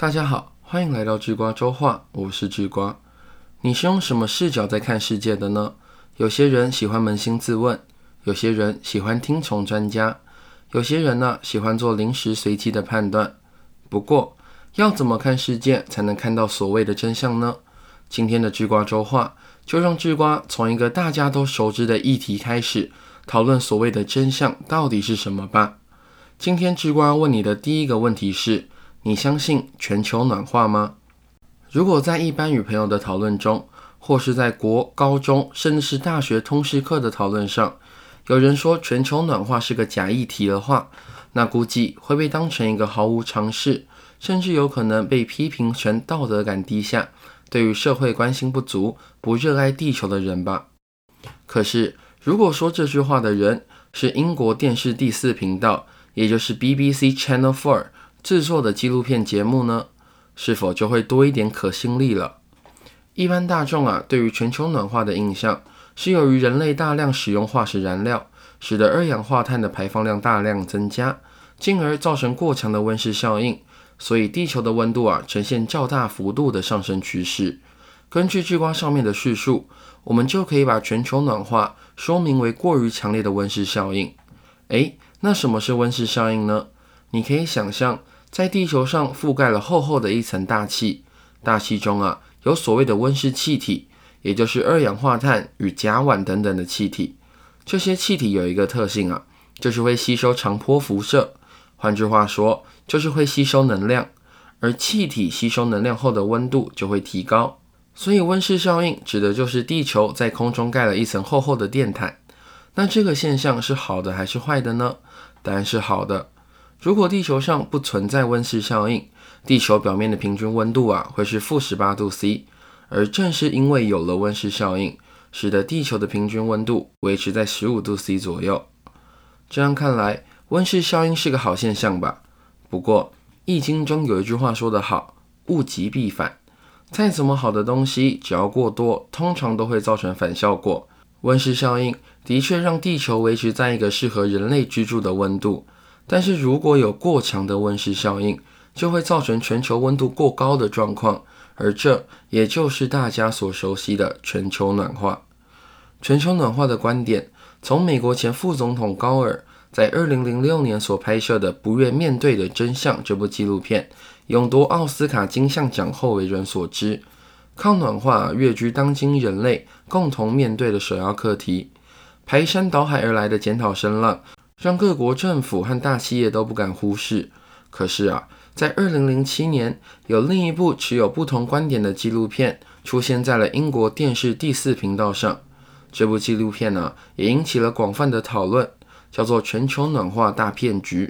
大家好，欢迎来到智瓜周话，我是智瓜。你是用什么视角在看世界的呢？有些人喜欢扪心自问，有些人喜欢听从专家，有些人喜欢做临时随机的判断。不过，要怎么看世界才能看到所谓的真相呢？今天的智瓜周话，就让智瓜从一个大家都熟知的议题开始，讨论所谓的真相到底是什么吧。今天智瓜问你的第一个问题是，你相信全球暖化吗？如果在一般与朋友的讨论中，或是在国、高中，甚至是大学通识课的讨论上，有人说全球暖化是个假议题的话，那估计会被当成一个毫无常识，甚至有可能被批评成道德感低下，对于社会关心不足，不热爱地球的人吧。可是，如果说这句话的人是英国电视第四频道，也就是 BBC Channel 4制作的纪录片节目呢，是否就会多一点可信力了？一般大众对于全球暖化的印象是由于人类大量使用化石燃料，使得二氧化碳的排放量大量增加，进而造成过强的温室效应，所以地球的温度呈现较大幅度的上升趋势。根据智瓜上面的叙述，我们就可以把全球暖化说明为过于强烈的温室效应。那什么是温室效应呢？你可以想象，在地球上覆盖了厚厚的一层大气，大气中有所谓的温室气体，也就是二氧化碳与甲烷等等的气体。这些气体有一个特性就是会吸收长波辐射，换句话说，就是会吸收能量，而气体吸收能量后的温度就会提高。所以温室效应指的就是地球在空中盖了一层厚厚的电毯。那这个现象是好的还是坏的呢？答案是好的。如果地球上不存在温室效应，地球表面的平均温度会是-18°C， 而正是因为有了温室效应，使得地球的平均温度维持在15°C 左右。这样看来，温室效应是个好现象吧？不过，易经中有一句话说得好，物极必反。再怎么好的东西，只要过多，通常都会造成反效果。温室效应的确让地球维持在一个适合人类居住的温度，但是如果有过强的温室效应，就会造成全球温度过高的状况，而这也就是大家所熟悉的全球暖化。全球暖化的观点，从美国前副总统高尔在2006年所拍摄的《不愿面对的真相》这部纪录片，勇夺奥斯卡金像奖后为人所知。抗暖化跃居当今人类共同面对的首要课题，排山倒海而来的检讨声浪，让各国政府和大企业都不敢忽视。可是在2007年，有另一部持有不同观点的纪录片出现在了英国电视第四频道上。这部纪录片也引起了广泛的讨论，叫做《全球暖化大骗局》。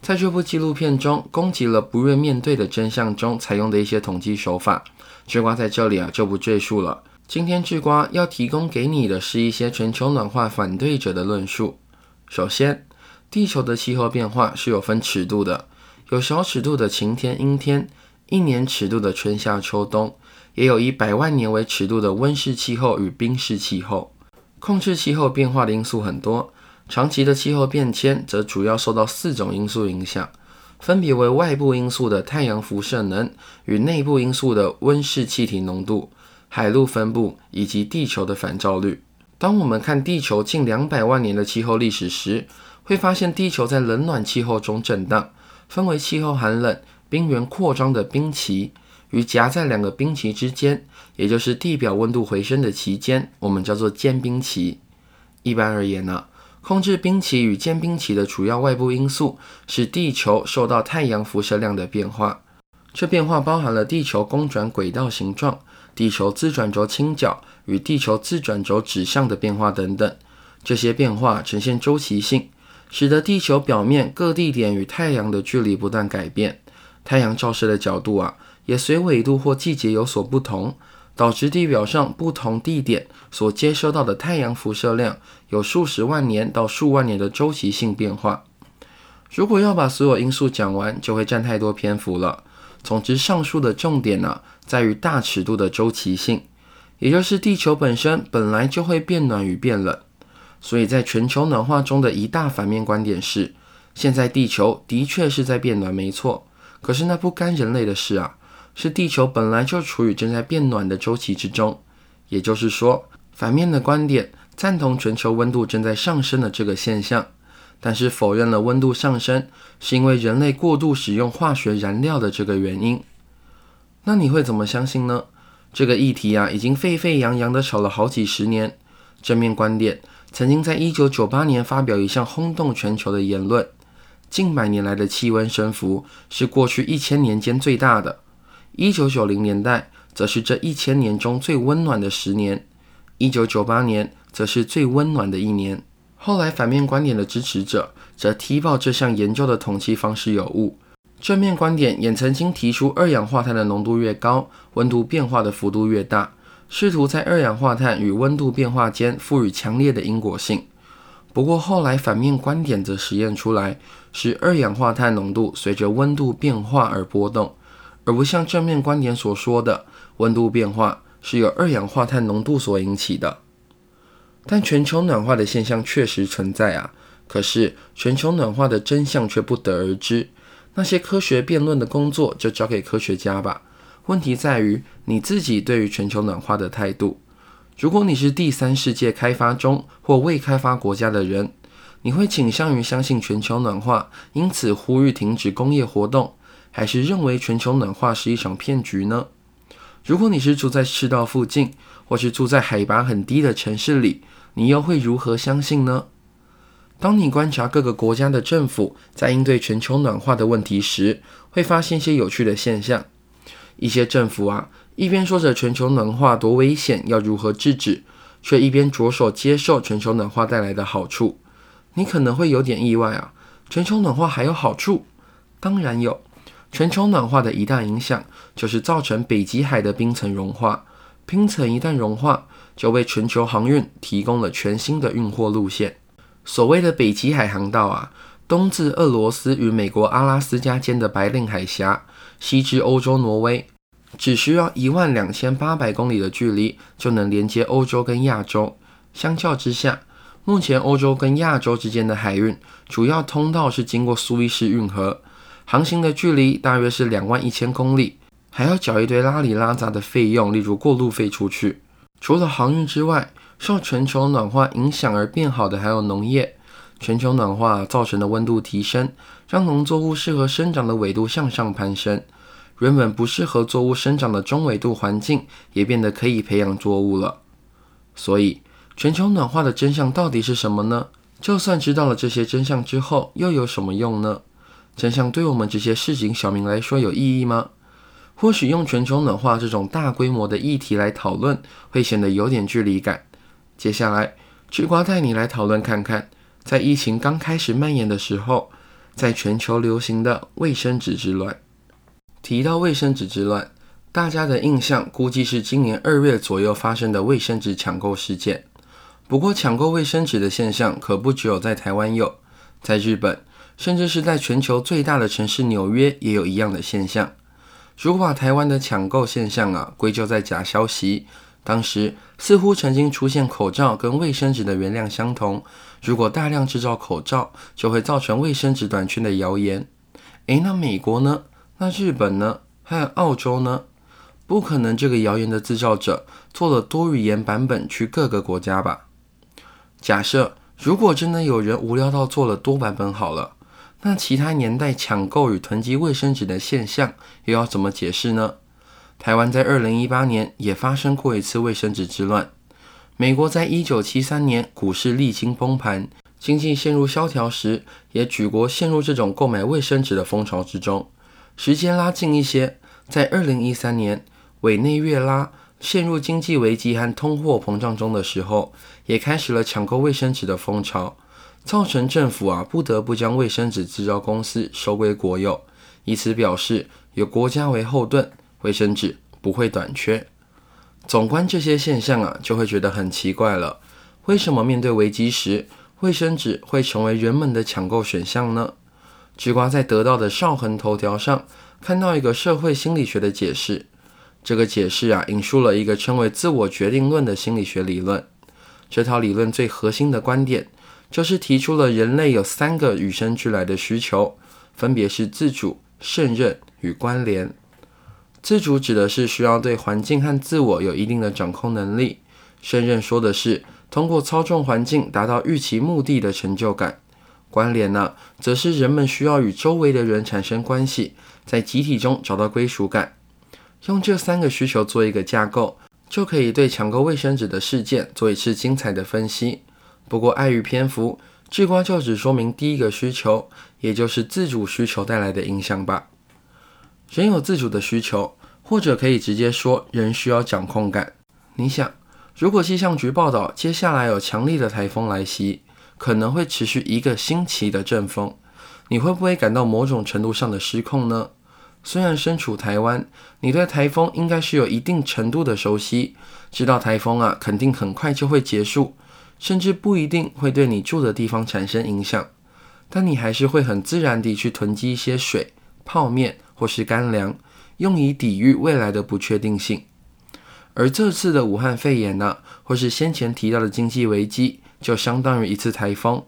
在这部纪录片中，攻击了《不愿面对的真相》中采用的一些统计手法，智瓜在这里就不赘述了。今天智瓜要提供给你的是一些全球暖化反对者的论述。首先，地球的气候变化是有分尺度的，有小尺度的晴天阴天，一年尺度的春夏秋冬，也有以百万年为尺度的温室气候与冰室气候。控制气候变化的因素很多，长期的气候变迁则主要受到4种因素影响，分别为外部因素的太阳辐射能与内部因素的温室气体浓度、海陆分布以及地球的反照率。当我们看地球近200万年的气候历史时，会发现地球在冷暖气候中震荡，分为气候寒冷、冰原扩张的冰期，与夹在两个冰期之间，也就是地表温度回升的期间，我们叫做间冰期。一般而言控制冰期与间冰期的主要外部因素是地球受到太阳辐射量的变化。这变化包含了地球公转轨道形状、地球自转轴倾角与地球自转轴指向的变化等等，这些变化呈现周期性，使得地球表面各地点与太阳的距离不断改变，太阳照射的角度也随纬度或季节有所不同，导致地表上不同地点所接收到的太阳辐射量有数十万年到数万年的周期性变化。如果要把所有因素讲完，就会占太多篇幅了。总之，上述的重点在于大尺度的周期性，也就是地球本身本来就会变暖与变冷。所以在全球暖化中的一大反面观点是，现在地球的确是在变暖没错，可是那不干人类的事啊，是地球本来就处于正在变暖的周期之中。也就是说，反面的观点赞同全球温度正在上升的这个现象，但是否认了温度上升是因为人类过度使用化学燃料的这个原因。那你会怎么相信呢？这个议题啊，已经沸沸扬扬的吵了好几十年。正面观点曾经在1998年发表一项轰动全球的言论，近百年来的气温升幅是过去1000年间最大的，1990年代则是这1000年中最温暖的10年，1998年则是最温暖的一年。后来反面观点的支持者则踢爆这项研究的统计方式有误，正面观点也曾经提出二氧化碳的浓度越高，温度变化的幅度越大，试图在二氧化碳与温度变化间赋予强烈的因果性。不过后来反面观点则实验出来，使二氧化碳浓度随着温度变化而波动，而不像正面观点所说的，温度变化是由二氧化碳浓度所引起的。但全球暖化的现象确实存在啊，可是全球暖化的真相却不得而知。那些科学辩论的工作就交给科学家吧，问题在于你自己对于全球暖化的态度。如果你是第三世界开发中或未开发国家的人，你会倾向于相信全球暖化，因此呼吁停止工业活动，还是认为全球暖化是一场骗局呢？如果你是住在赤道附近，或是住在海拔很低的城市里，你又会如何相信呢？当你观察各个国家的政府在应对全球暖化的问题时，会发现一些有趣的现象。一些政府啊，一边说着全球暖化多危险，要如何制止，却一边着手接受全球暖化带来的好处。你可能会有点意外啊，全球暖化还有好处？当然有。全球暖化的一大影响就是造成北极海的冰层融化，冰层一旦融化，就为全球航运提供了全新的运货路线。所谓的北极海航道啊，东至俄罗斯与美国阿拉斯加间的白令海峡，西至欧洲挪威，只需要12800公里的距离就能连接欧洲跟亚洲。相较之下，目前欧洲跟亚洲之间的海运主要通道是经过苏伊士运河，航行的距离大约是21000公里，还要缴一堆拉里拉杂的费用，例如过路费出去。除了航运之外，受全球暖化影响而变好的还有农业。全球暖化造成的温度提升，让农作物适合生长的纬度向上攀升，原本不适合作物生长的中纬度环境也变得可以培养作物了。所以，全球暖化的真相到底是什么呢？就算知道了这些真相之后，又有什么用呢？真相对我们这些市井小民来说有意义吗？或许用全球暖化这种大规模的议题来讨论，会显得有点距离感。接下来，智瓜带你来讨论看看，在疫情刚开始蔓延的时候，在全球流行的卫生纸之乱。提到卫生纸之乱，大家的印象估计是今年2月左右发生的卫生纸抢购事件。不过，抢购卫生纸的现象可不只有在台湾有，在日本，甚至是在全球最大的城市纽约也有一样的现象。如果把台湾的抢购现象啊归咎在假消息，当时似乎曾经出现口罩跟卫生纸的原料相同，如果大量制造口罩，就会造成卫生纸短缺的谣言。那美国呢？那日本呢？还有澳洲呢？不可能这个谣言的制造者做了多语言版本去各个国家吧？假设如果真的有人无聊到做了多版本好了，那其他年代抢购与囤积卫生纸的现象又要怎么解释呢？台湾在2018年也发生过一次卫生纸之乱。美国在1973年股市历经崩盘，经济陷入萧条时，也举国陷入这种购买卫生纸的风潮之中。时间拉近一些，在2013年，委内瑞拉陷入经济危机和通货膨胀中的时候，也开始了抢购卫生纸的风潮。造成政府啊不得不将卫生纸制造公司收归国有，以此表示有国家为后盾，卫生纸不会短缺。总观这些现象啊，就会觉得很奇怪了，为什么面对危机时，卫生纸会成为人们的抢购选项呢？智瓜在得到的少恒头条上看到一个社会心理学的解释，这个解释啊引述了一个称为自我决定论的心理学理论。这套理论最核心的观点就是提出了人类有3个与生俱来的需求，分别是自主、胜任与关联。自主指的是需要对环境和自我有一定的掌控能力，胜任说的是通过操纵环境达到预期目的的成就感。关联呢，则是人们需要与周围的人产生关系，在集体中找到归属感。用这三个需求做一个架构，就可以对抢购卫生纸的事件做一次精彩的分析。不过碍于篇幅，智瓜就只说明第一个需求，也就是自主需求带来的影响吧。人有自主的需求，或者可以直接说人需要掌控感。你想，如果气象局报道接下来有强力的台风来袭，可能会持续一个星期的阵风，你会不会感到某种程度上的失控呢？虽然身处台湾，你对台风应该是有一定程度的熟悉，知道台风啊肯定很快就会结束，甚至不一定会对你住的地方产生影响，但你还是会很自然地去囤积一些水、泡面或是干粮，用以抵御未来的不确定性。而这次的武汉肺炎啊，或是先前提到的经济危机，就相当于一次台风，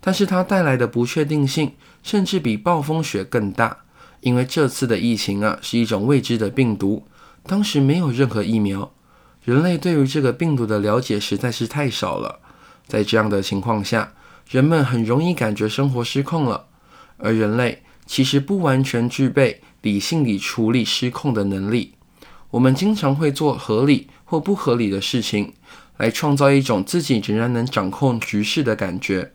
但是它带来的不确定性甚至比暴风雪更大，因为这次的疫情啊是一种未知的病毒，当时没有任何疫苗，人类对于这个病毒的了解实在是太少了。在这样的情况下，人们很容易感觉生活失控了，而人类其实不完全具备理性地处理失控的能力。我们经常会做合理或不合理的事情，来创造一种自己仍然能掌控局势的感觉。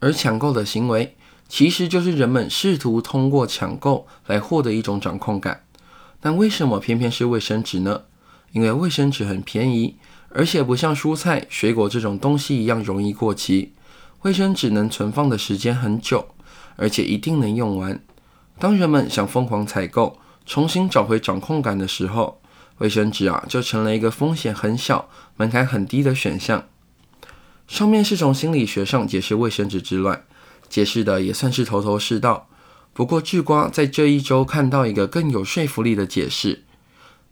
而抢购的行为，其实就是人们试图通过抢购来获得一种掌控感。但为什么偏偏是卫生纸呢？因为卫生纸很便宜，而且不像蔬菜、水果这种东西一样容易过期，卫生纸能存放的时间很久，而且一定能用完。当人们想疯狂采购，重新找回掌控感的时候，卫生纸啊就成了一个风险很小、门槛很低的选项。上面是从心理学上解释卫生纸之乱，解释的也算是头头是道。不过智瓜在这一周看到一个更有说服力的解释。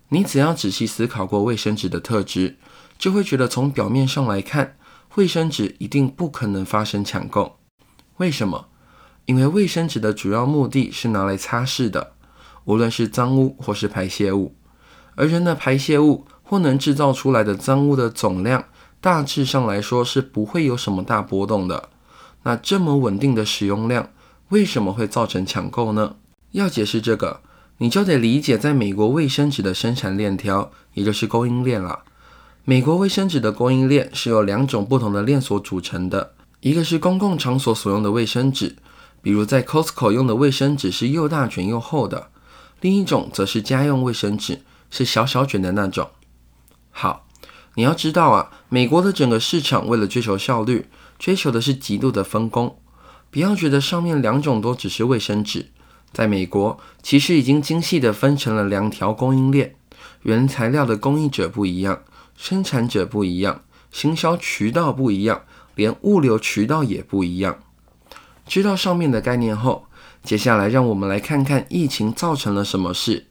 你只要仔细思考过卫生纸的特质，就会觉得从表面上来看，卫生纸一定不可能发生抢购。为什么？因为卫生纸的主要目的是拿来擦拭的，无论是脏污或是排泄物。而人的排泄物或能制造出来的脏污的总量，大致上来说是不会有什么大波动的。那这么稳定的使用量，为什么会造成抢购呢？要解释这个，你就得理解在美国卫生纸的生产链条，也就是供应链啦。美国卫生纸的供应链是由两种不同的链所组成的，一个是公共场所所用的卫生纸，比如在 Costco 用的卫生纸是又大卷又厚的，另一种则是家用卫生纸，是小小卷的那种。好，你要知道啊，美国的整个市场为了追求效率，追求的是极度的分工。不要觉得上面两种都只是卫生纸，在美国其实已经精细的分成了两条供应链，原材料的供应者不一样，生产者不一样，行销渠道不一样，连物流渠道也不一样。知道上面的概念后，接下来让我们来看看疫情造成了什么事。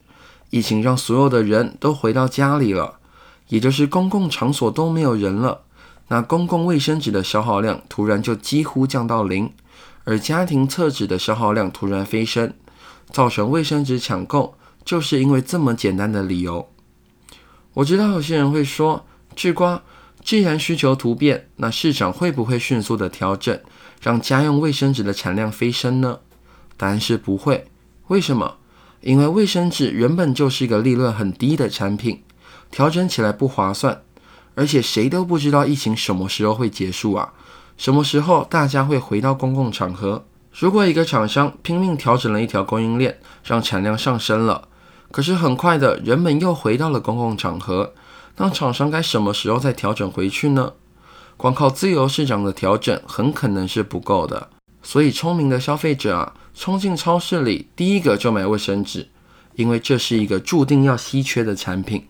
疫情让所有的人都回到家里了，也就是公共场所都没有人了，那公共卫生纸的消耗量突然就几乎降到零，而家庭厕纸的消耗量突然飞升，造成卫生纸抢购，就是因为这么简单的理由。我知道有些人会说，智瓜，既然需求突变，那市场会不会迅速的调整，让家用卫生纸的产量飞升呢？答案是不会。为什么？因为卫生纸原本就是一个利润很低的产品，调整起来不划算，而且谁都不知道疫情什么时候会结束啊，什么时候大家会回到公共场合。如果一个厂商拼命调整了一条供应链，让产量上升了，可是很快的人们又回到了公共场合，那厂商该什么时候再调整回去呢？光靠自由市场的调整很可能是不够的，所以聪明的消费者啊，冲进超市里第一个就买卫生纸，因为这是一个注定要稀缺的产品。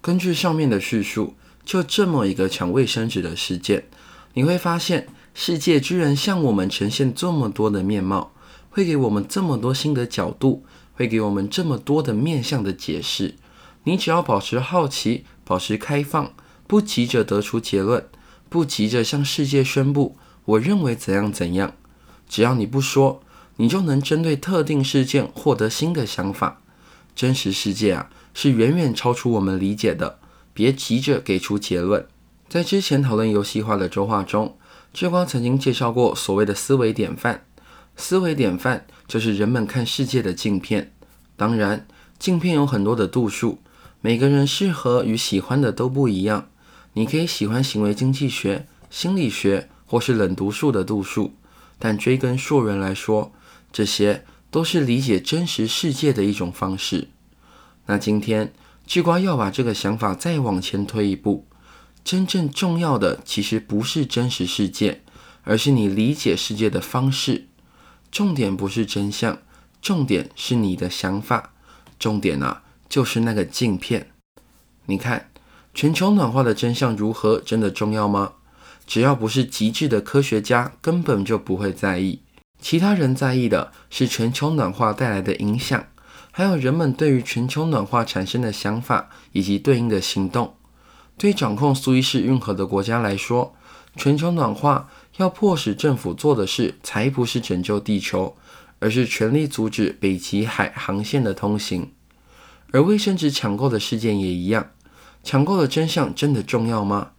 根据上面的叙述，就这么一个抢卫生纸的事件，你会发现世界居然向我们呈现这么多的面貌，会给我们这么多新的角度，会给我们这么多的面向的解释。你只要保持好奇，保持开放，不急着得出结论，不急着向世界宣布我认为怎样怎样，只要你不说，你就能针对特定事件获得新的想法，真实世界啊，是远远超出我们理解的，别急着给出结论。在之前讨论游戏化的周话中，志光曾经介绍过所谓的思维典范。思维典范就是人们看世界的镜片。当然，镜片有很多的度数，每个人适合与喜欢的都不一样。你可以喜欢行为经济学、心理学或是冷读术的度数，但追根溯源来说，这些都是理解真实世界的一种方式。那今天，智瓜要把这个想法再往前推一步，真正重要的其实不是真实世界，而是你理解世界的方式。重点不是真相，重点是你的想法，重点啊，就是那个镜片。你看，全球暖化的真相如何真的重要吗？只要不是极致的科学家，根本就不会在意。其他人在意的是全球暖化带来的影响，还有人们对于全球暖化产生的想法以及对应的行动。对掌控苏伊士运河的国家来说，全球暖化要迫使政府做的事才不是拯救地球，而是全力阻止北极海航线的通行。而卫生纸抢购的事件也一样，抢购的真相真的重要吗？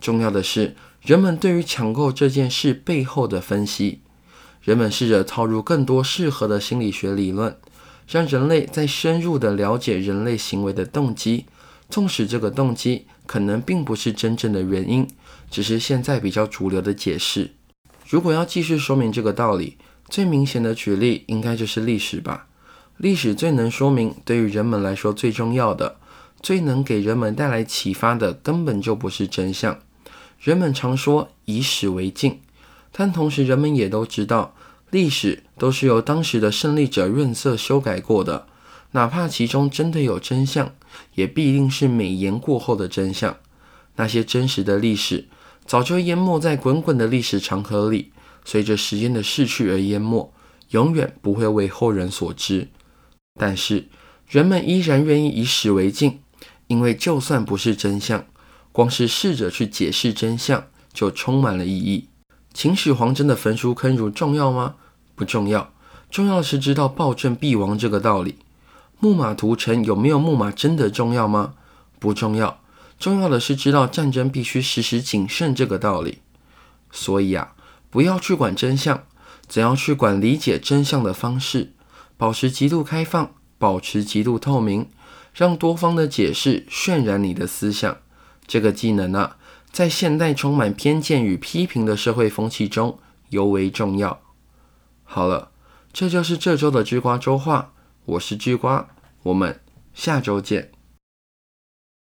重要的是人们对于抢购这件事背后的分析。人们试着套入更多适合的心理学理论，让人类再深入地了解人类行为的动机，纵使这个动机可能并不是真正的原因，只是现在比较主流的解释。如果要继续说明这个道理，最明显的举例应该就是历史吧。历史最能说明对于人们来说最重要的、最能给人们带来启发的根本就不是真相。人们常说以史为镜，但同时人们也都知道，历史都是由当时的胜利者润色修改过的，哪怕其中真的有真相，也必定是美颜过后的真相。那些真实的历史早就淹没在滚滚的历史长河里，随着时间的逝去而淹没，永远不会为后人所知。但是人们依然愿意以史为镜，因为就算不是真相，光是试着去解释真相就充满了意义。秦始皇真的焚书坑儒重要吗？不重要，重要的是知道暴政必亡这个道理。木马屠城有没有木马真的重要吗？不重要，重要的是知道战争必须时时谨慎这个道理。所以啊，不要去管真相，只要去管理解真相的方式，保持极度开放，保持极度透明，让多方的解释渲染你的思想。这个技能啊，在现代充满偏见与批评的社会风气中尤为重要。好了，这就是这周的智瓜周话，我是智瓜，我们下周见。